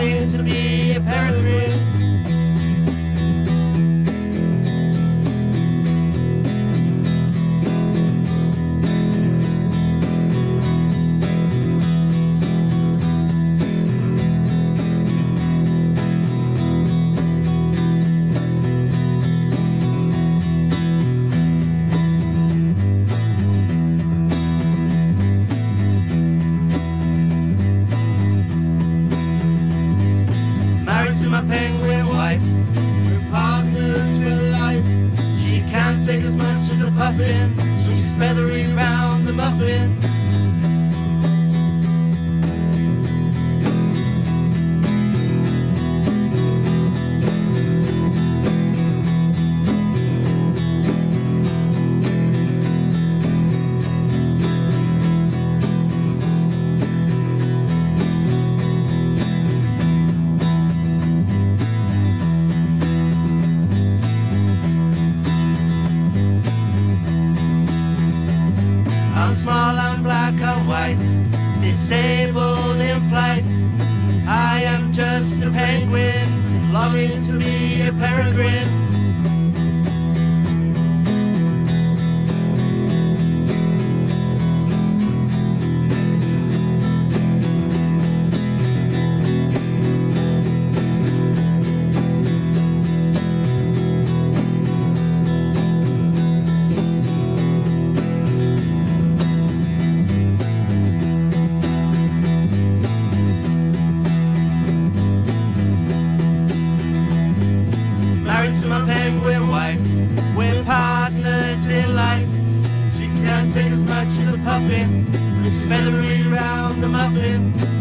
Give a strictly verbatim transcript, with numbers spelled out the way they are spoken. loving to be a peregrine. My penguin wife, we're partners for life. She can't take as much as a puffin, so she's feathery round the muffin. I'm small, I'm black, I'm white, disabled in flight. I am just a penguin, longing to be a peregrine. We're partners in life. She can't take as much as a puffin, but it's feathery round the muffin.